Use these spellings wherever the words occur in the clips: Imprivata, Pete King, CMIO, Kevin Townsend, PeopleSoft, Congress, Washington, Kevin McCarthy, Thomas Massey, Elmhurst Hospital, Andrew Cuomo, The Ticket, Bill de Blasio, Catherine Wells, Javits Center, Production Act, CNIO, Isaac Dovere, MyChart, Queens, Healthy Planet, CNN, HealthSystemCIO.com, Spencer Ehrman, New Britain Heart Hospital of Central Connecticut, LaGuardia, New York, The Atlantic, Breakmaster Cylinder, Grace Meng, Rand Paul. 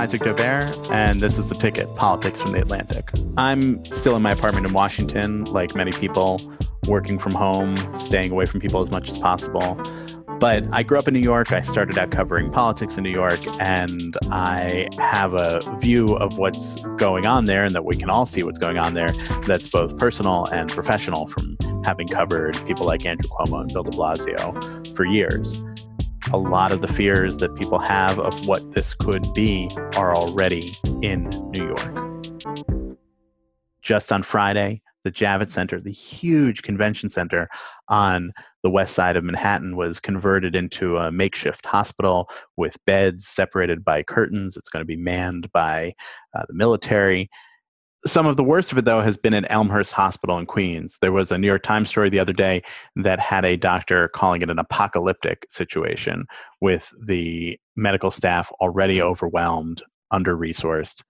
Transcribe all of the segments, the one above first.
Isaac Dovere, and this is The Ticket, Politics from The Atlantic. I'm still in my apartment in Washington, like many people, working from home, staying away from people as much as possible. But I grew up in New York. I started out covering politics in New York, and I have a view of what's going on there and that we can all see what's going on there that's both personal and professional from having covered people like Andrew Cuomo and Bill de Blasio for years. A lot of the fears that people have of what this could be are already in New York. Just on Friday, the Javits Center, the huge convention center on the west side of Manhattan, was converted into a makeshift hospital with beds separated by curtains. It's going to be manned by the military. Some of the worst of it, though, has been at Elmhurst Hospital in Queens. There was a New York Times story the other day that had a doctor calling it an apocalyptic situation with the medical staff already overwhelmed, under-resourced.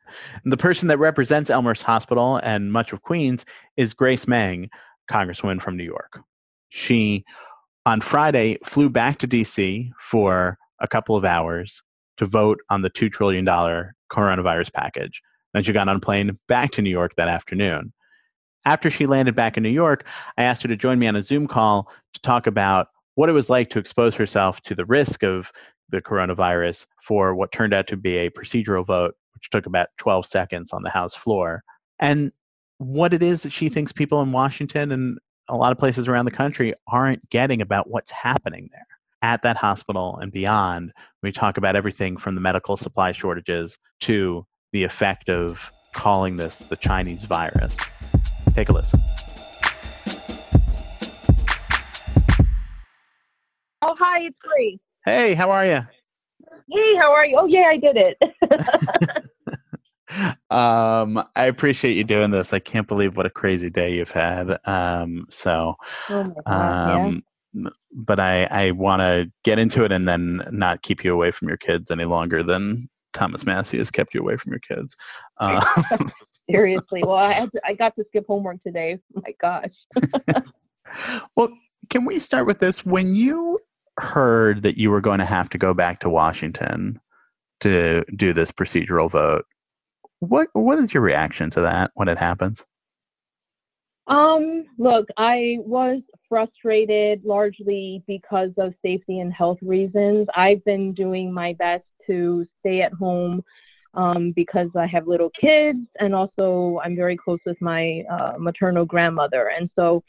And the person that represents Elmhurst Hospital and much of Queens is Grace Meng, Congresswoman from New York. She, on Friday, flew back to D.C. for a couple of hours to vote on the $2 trillion coronavirus package. Then she got on a plane back to New York that afternoon. After she landed back in New York, I asked her to join me on a Zoom call to talk about what it was like to expose herself to the risk of the coronavirus for what turned out to be a procedural vote, which took about 12 seconds on the House floor, and what it is that she thinks people in Washington and a lot of places around the country aren't getting about what's happening there at that hospital and beyond. We talk about everything from the medical supply shortages to the effect of calling this the Chinese virus. Take a listen. Oh, hi, it's Grace. Hey, how are you? Hey, how are you? Oh, yeah, I did it. I appreciate you doing this. I can't believe what a crazy day you've had. But I want to get into it and then not keep you away from your kids any longer than Thomas Massey has kept you away from your kids. Seriously. Well, I got to skip homework today. My gosh. Well, can we start with this? When you heard that you were going to have to go back to Washington to do this procedural vote, what is your reaction to that when it happens? Look, I was frustrated largely because of safety and health reasons. I've been doing my best to stay at home because I have little kids, and also I'm very close with my maternal grandmother. And so,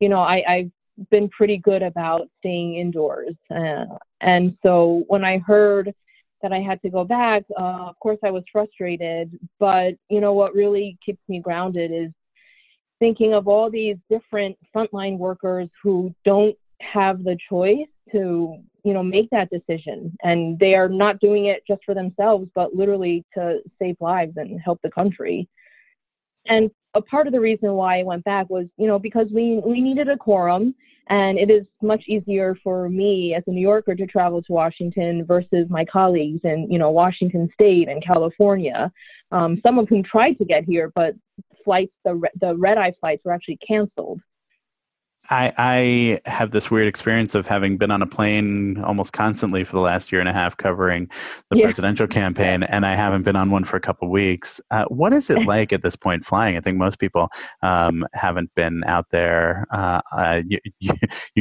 you know, I've been pretty good about staying indoors. And so when I heard that I had to go back, of course I was frustrated. But, you know, what really keeps me grounded is thinking of all these different frontline workers who don't have the choice to, you know, make that decision. And they are not doing it just for themselves, but literally to save lives and help the country. And a part of the reason why I went back was, you know, because we needed a quorum, and it is much easier for me as a New Yorker to travel to Washington versus my colleagues in, you know, Washington State and California, some of whom tried to get here, but flights, the red-eye flights were actually canceled. I have this weird experience of having been on a plane almost constantly for the last year and a half covering the presidential campaign, and I haven't been on one for a couple of weeks. What is it like at this point flying? I think most people haven't been out there. You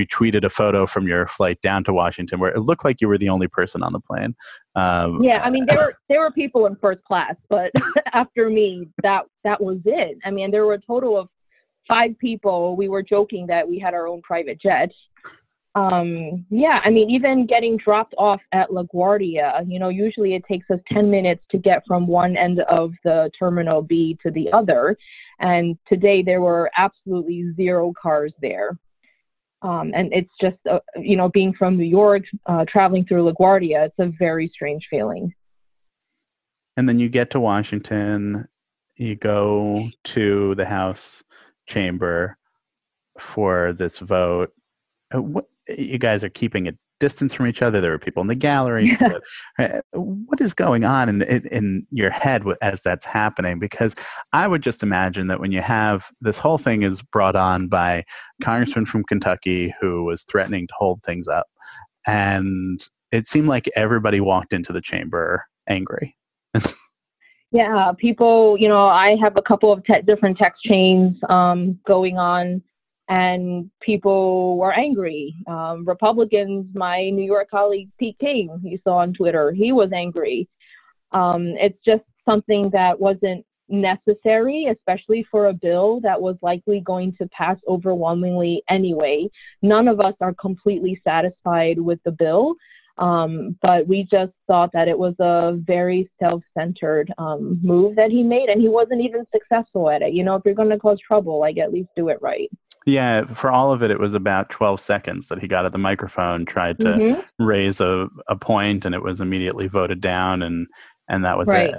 tweeted a photo from your flight down to Washington where it looked like you were the only person on the plane. Yeah, I mean, there were people in first class, but after me, that was it. I mean, there were a total of 5 people. We were joking that we had our own private jet. Yeah, I mean, even getting dropped off at LaGuardia, you know, usually it takes us 10 minutes to get from one end of the Terminal B to the other. And today there were absolutely 0 cars there. And it's just, you know, being from New York, traveling through LaGuardia, it's a very strange feeling. And then you get to Washington, you go to the House chamber for this vote. You guys are keeping a distance from each other. There were people in the gallery. Yeah. So what is going on in your head as that's happening? Because I would just imagine that when you have this whole thing is brought on by a congressman from Kentucky who was threatening to hold things up, and it seemed like everybody walked into the chamber angry. Yeah, people, you know, I have a couple of different text chains going on, and people were angry. Republicans, my New York colleague, Pete King, you saw on Twitter, he was angry. It's just something that wasn't necessary, especially for a bill that was likely going to pass overwhelmingly anyway. None of us are completely satisfied with the bill, but we just thought that it was a very self-centered move that he made, and he wasn't even successful at it. You know, if you're going to cause trouble, like, at least do it right. Yeah, for all of it, it was about 12 seconds that he got at the microphone, tried to raise a point, and it was immediately voted down, and that was it.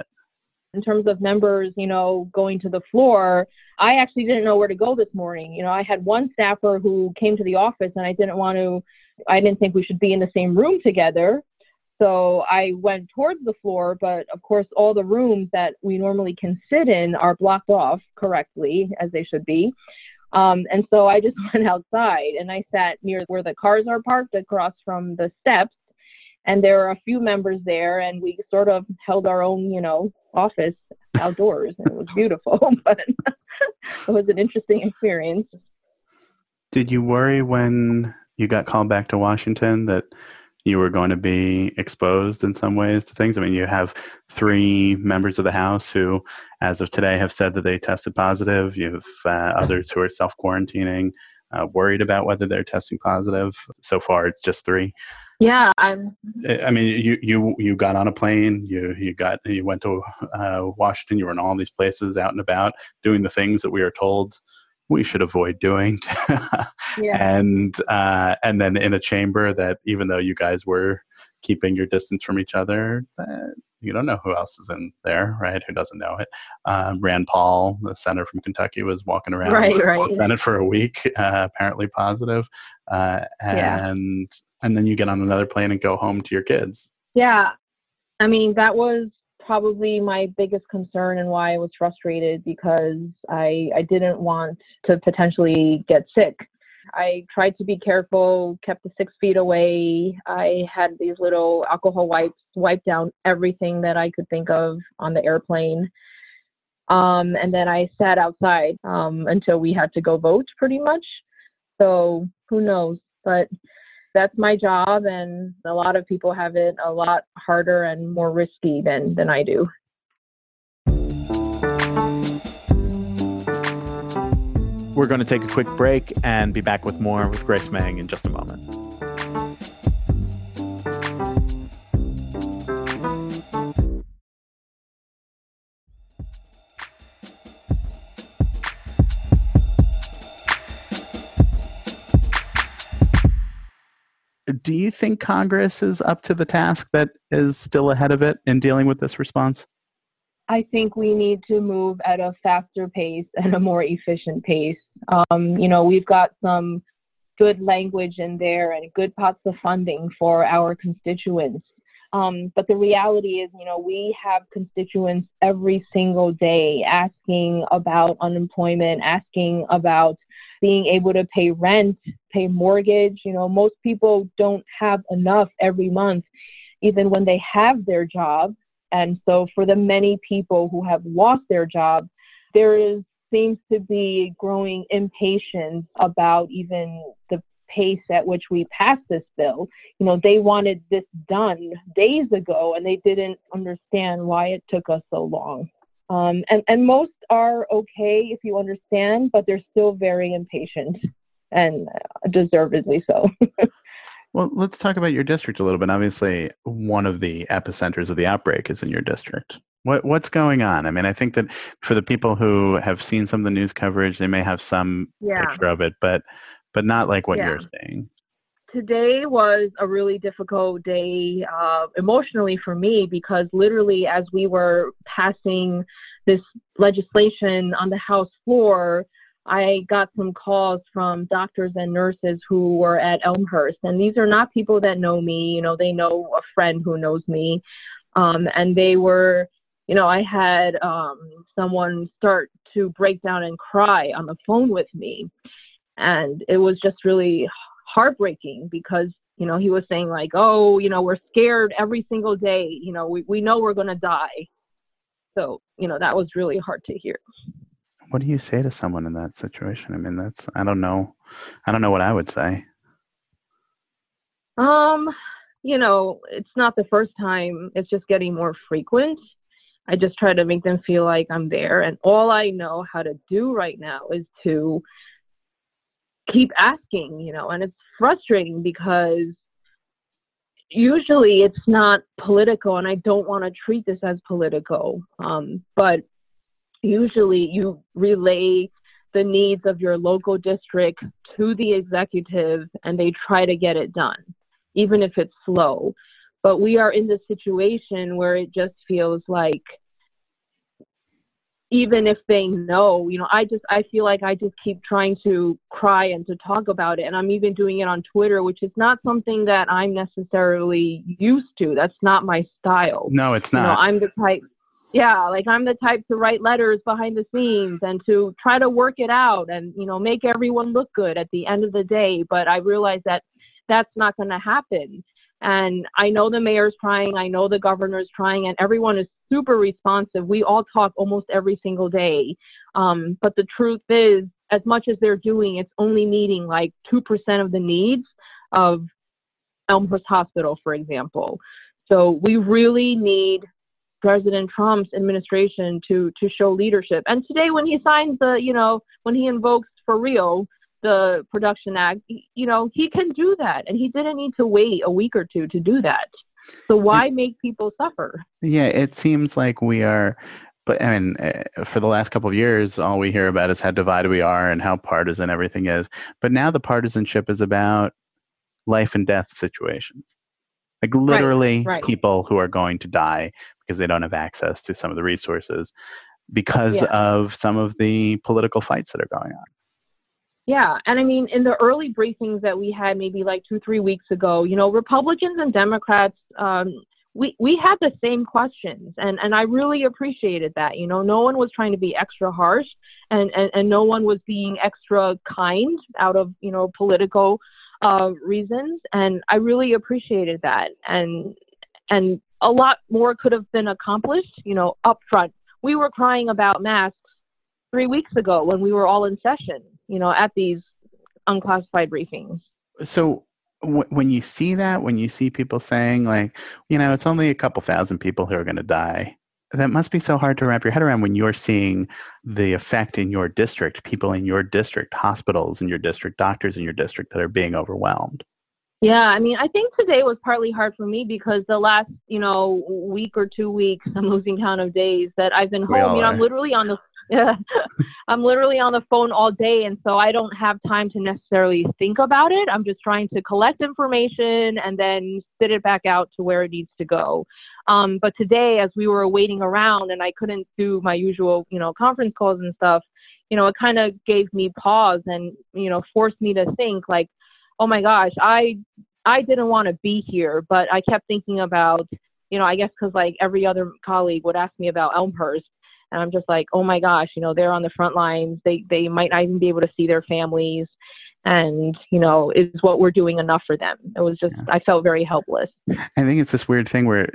In terms of members, you know, going to the floor, I actually didn't know where to go this morning. You know, I had one staffer who came to the office, and I didn't think we should be in the same room together. So I went towards the floor, but of course, all the rooms that we normally can sit in are blocked off correctly, as they should be. And so I just went outside, and I sat near where the cars are parked across from the steps. And there were a few members there, and we sort of held our own, you know, office outdoors, and it was beautiful, but it was an interesting experience. Did you worry when you got called back to Washington that you were going to be exposed in some ways to things? I mean, you have 3 members of the House who, as of today, have said that they tested positive. You have others who are self-quarantining, worried about whether they're testing positive. So far, it's just 3. Yeah, I mean, you got on a plane. You went to Washington. You were in all these places, out and about, doing the things that we are told we should avoid doing. And then in a chamber that, even though you guys were keeping your distance from each other, you don't know who else is in there, right? Who doesn't know it? Rand Paul, the senator from Kentucky, was walking around the Senate for a week, apparently positive, and then you get on another plane and go home to your kids. Yeah. I mean, that was probably my biggest concern and why I was frustrated, because I didn't want to potentially get sick. I tried to be careful, kept the 6 feet away. I had these little alcohol wipes, wiped down everything that I could think of on the airplane. And then I sat outside until we had to go vote, pretty much. So who knows? But that's my job, and a lot of people have it a lot harder and more risky than I do. We're going to take a quick break and be back with more with Grace Meng in just a moment. Do you think Congress is up to the task that is still ahead of it in dealing with this response? I think we need to move at a faster pace and a more efficient pace. You know, we've got some good language in there and good pots of funding for our constituents. But the reality is, you know, we have constituents every single day asking about unemployment, asking about being able to pay rent, pay mortgage. You know, most people don't have enough every month, even when they have their job. And so for the many people who have lost their job, seems to be growing impatience about even the pace at which we passed this bill. You know, they wanted this done days ago, and they didn't understand why it took us so long. And most are okay if you understand, but they're still very impatient, and deservedly so. Well, let's talk about your district a little bit. Obviously, one of the epicenters of the outbreak is in your district. What's going on? I mean, I think that for the people who have seen some of the news coverage, they may have some picture of it, but not like what you're saying. Today was a really difficult day emotionally for me, because literally as we were passing this legislation on the House floor, I got some calls from doctors and nurses who were at Elmhurst. And these are not people that know me. You know, they know a friend who knows me. And they were, you know, I had someone start to break down and cry on the phone with me. And it was just really heartbreaking, because, you know, he was saying like, oh, you know, we're scared every single day. You know, we know we're going to die. So, you know, that was really hard to hear. What do you say to someone in that situation? I mean, that's, I don't know what I would say. You know, it's not the first time. It's just getting more frequent. I just try to make them feel like I'm there. And all I know how to do right now is to keep asking, you know, and it's frustrating because usually it's not political and I don't want to treat this as political. But usually you relay the needs of your local district to the executive and they try to get it done, even if it's slow. But we are in the situation where it just feels like even if they know, you know, I feel like I just keep trying to cry and to talk about it. And I'm even doing it on Twitter, which is not something that I'm necessarily used to. That's not my style. No, it's not. You know, I'm the type to write letters behind the scenes and to try to work it out and, you know, make everyone look good at the end of the day. But I realize that that's not going to happen. And I know the mayor's trying, I know the governor's trying, and everyone is super responsive. We all talk almost every single day. But the truth is, as much as they're doing, it's only meeting like 2% of the needs of Elmhurst Hospital, for example. So we really need President Trump's administration to show leadership. And today when he signs when he invokes for real, the Production Act, you know, he can do that. And he didn't need to wait a week or two to do that. So why make people suffer? Yeah, it seems like we are, but I mean, for the last couple of years, all we hear about is how divided we are and how partisan everything is. But now the partisanship is about life and death situations. Like literally right. People who are going to die because they don't have access to some of the resources because of some of the political fights that are going on. Yeah. And I mean, in the early briefings that we had maybe like 2-3 weeks ago, you know, Republicans and Democrats, we had the same questions. And I really appreciated that. You know, no one was trying to be extra harsh and no one was being extra kind out of, you know, political reasons. And I really appreciated that. And a lot more could have been accomplished, you know, up front. We were crying about masks 3 weeks ago when we were all in session, you know, at these unclassified briefings. So when you see that, when you see people saying like, you know, it's only a couple thousand people who are going to die, that must be so hard to wrap your head around when you're seeing the effect in your district, people in your district, hospitals in your district, doctors in your district that are being overwhelmed. Yeah, I mean, I think today was partly hard for me because the last, you know, week or 2 weeks, I'm losing count of days that I've been home. You know, I'm literally on the phone all day. And so I don't have time to necessarily think about it. I'm just trying to collect information and then spit it back out to where it needs to go. But today, as we were waiting around and I couldn't do my usual, you know, conference calls and stuff, you know, it kind of gave me pause and, you know, forced me to think like, oh my gosh, I didn't want to be here, but I kept thinking about, you know, I guess because like every other colleague would ask me about Elmhurst. And I'm just like, oh my gosh, you know, they're on the front lines. They might not even be able to see their families. And, you know, is what we're doing enough for them? It was just, I felt very helpless. I think it's this weird thing where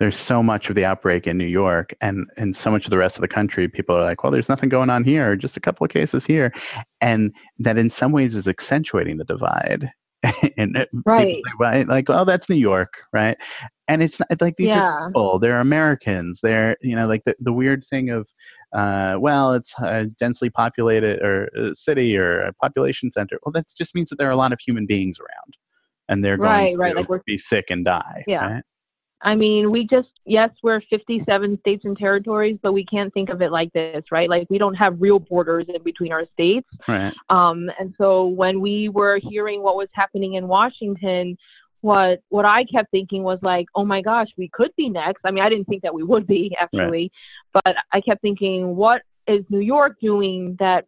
there's so much of the outbreak in New York and so much of the rest of the country, people are like, well, there's nothing going on here, just a couple of cases here. And that in some ways is accentuating the divide. And right. People, like, oh, that's New York, right? And it's not, like these are people, they're Americans, they're, you know, like the weird thing of, well, it's a densely populated or a city or a population center. Well, that just means that there are a lot of human beings around and they're going to be sick and die. Yeah. Right? I mean, we're 57 states and territories, but we can't think of it like this, right? Like we don't have real borders in between our states. Right. And so when we were hearing what was happening in Washington, what I kept thinking was like, oh my gosh, we could be next. I mean, I didn't think that we would be actually, right. But I kept thinking, what is New York doing that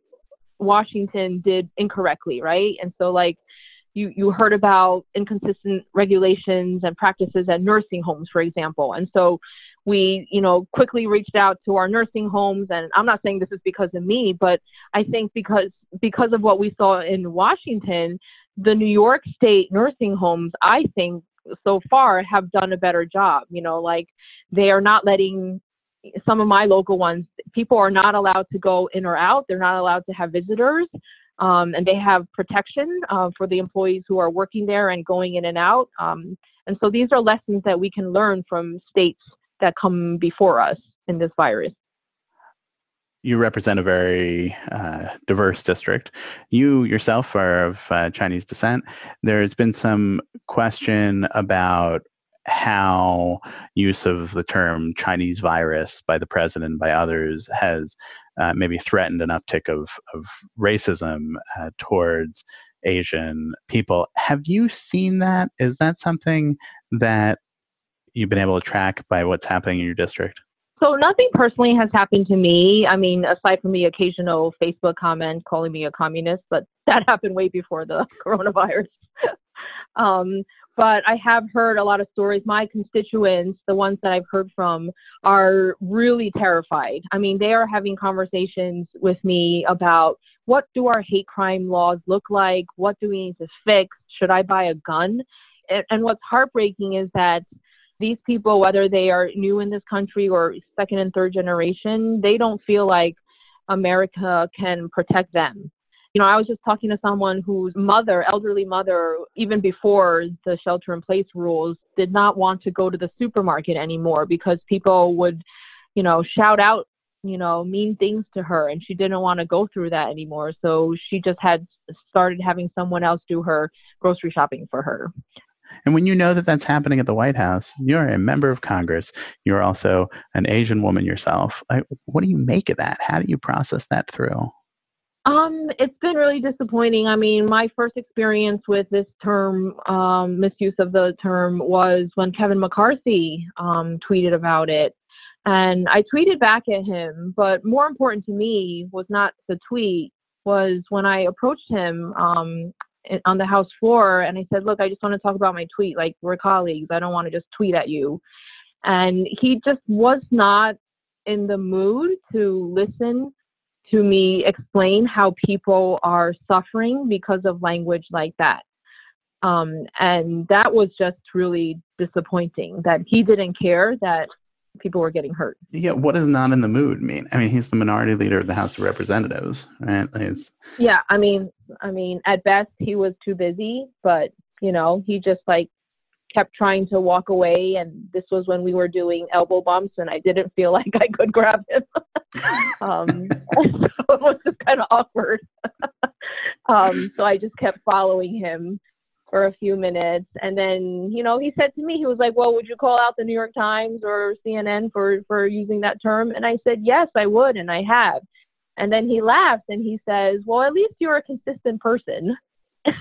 Washington did incorrectly, right? And so like, You heard about inconsistent regulations and practices at nursing homes, for example. And so we, you know, quickly reached out to our nursing homes. And I'm not saying this is because of me, but I think because of what we saw in Washington, the New York State nursing homes, I think, so far have done a better job. You know, like they are not letting some of my local ones, people are not allowed to go in or out. They're not allowed to have visitors. And they have protection for the employees who are working there and going in and out. And so these are lessons that we can learn from states that come before us in this virus. You represent a very diverse district. You yourself are of Chinese descent. There's been some question about how use of the term Chinese virus by the president, by others, has maybe threatened an uptick of racism towards Asian people. Have you seen that? Is that something that you've been able to track by what's happening in your district? So nothing personally has happened to me. I mean, aside from the occasional Facebook comment calling me a communist, but that happened way before the coronavirus. But I have heard a lot of stories. My constituents, the ones that I've heard from, are really terrified. I mean, they are having conversations with me about what do our hate crime laws look like? What do we need to fix? Should I buy a gun? And what's heartbreaking is that these people, whether they are new in this country or second and third generation, they don't feel like America can protect them. You know, I was just talking to someone whose mother, elderly mother, even before the shelter-in-place rules, did not want to go to the supermarket anymore because people would, you know, shout out, you know, mean things to her, and she didn't want to go through that anymore. So she just had started having someone else do her grocery shopping for her. And when you know that that's happening at the White House, you're a member of Congress, you're also an Asian woman yourself. What do you make of that? How do you process that through? It's been really disappointing. I mean, my first experience with this term, misuse of the term, was when Kevin McCarthy tweeted about it. And I tweeted back at him, but more important to me was not the tweet, was when I approached him on the House floor, and I said, look, I just want to talk about my tweet. Like, we're colleagues. I don't want to just tweet at you. And he just was not in the mood to listen to me explain how people are suffering because of language like that. And that was just really disappointing that he didn't care that people were getting hurt. Yeah, what does not in the mood mean? I mean, he's the minority leader of the House of Representatives, right? Yeah, I mean, at best he was too busy, but you know, he just like kept trying to walk away, and this was when we were doing elbow bumps, and I didn't feel like I could grab him. So it was just kind of awkward. So I just kept following him for a few minutes. And then, you know, he said to me, he was like, well, would you call out the New York Times or CNN for using that term? And I said, yes, I would. And I have. And then he laughed and he says, well, at least you're a consistent person.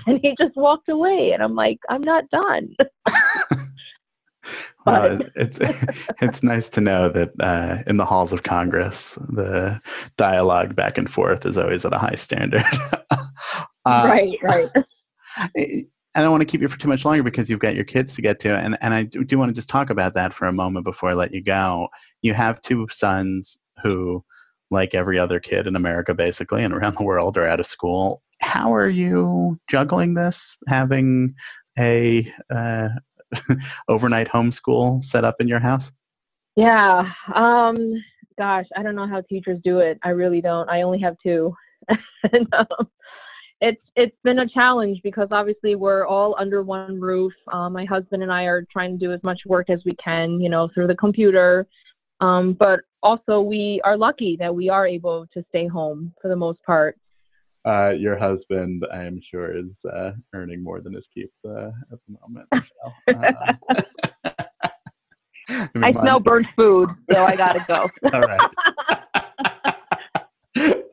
And he just walked away. And I'm like, I'm not done. Well, it's nice to know that in the halls of Congress, the dialogue back and forth is always at a high standard. Right. I don't want to keep you for too much longer because you've got your kids to get to. And I do want to just talk about that for a moment before I let you go. You have two sons who, like every other kid in America, basically, and around the world, are out of school. How are you juggling this, having a overnight homeschool set up in your house? Yeah. Gosh, I don't know how teachers do it. I really don't. I only have two. And, It's been a challenge because obviously we're all under one roof. My husband and I are trying to do as much work as we can, you know, through the computer. But also we are lucky that we are able to stay home for the most part. Your husband, I am sure, is earning more than his keep at the moment. So, I smell burnt food, so I gotta go. All right.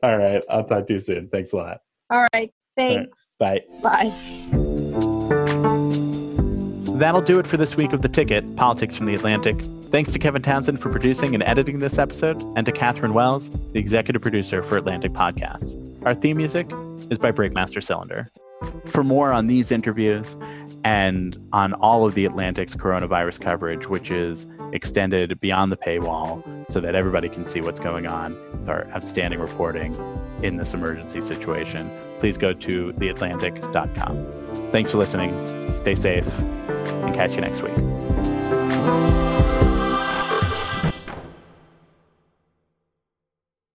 All right. I'll talk to you soon. Thanks a lot. All right. Thanks. All right, bye. Bye. That'll do it for this week of The Ticket, Politics from the Atlantic. Thanks to Kevin Townsend for producing and editing this episode, and to Catherine Wells, the executive producer for Atlantic Podcasts. Our theme music is by Breakmaster Cylinder. For more on these interviews and on all of The Atlantic's coronavirus coverage, which is extended beyond the paywall so that everybody can see what's going on with our outstanding reporting in this emergency situation, please go to theatlantic.com. Thanks for listening. Stay safe and catch you next week.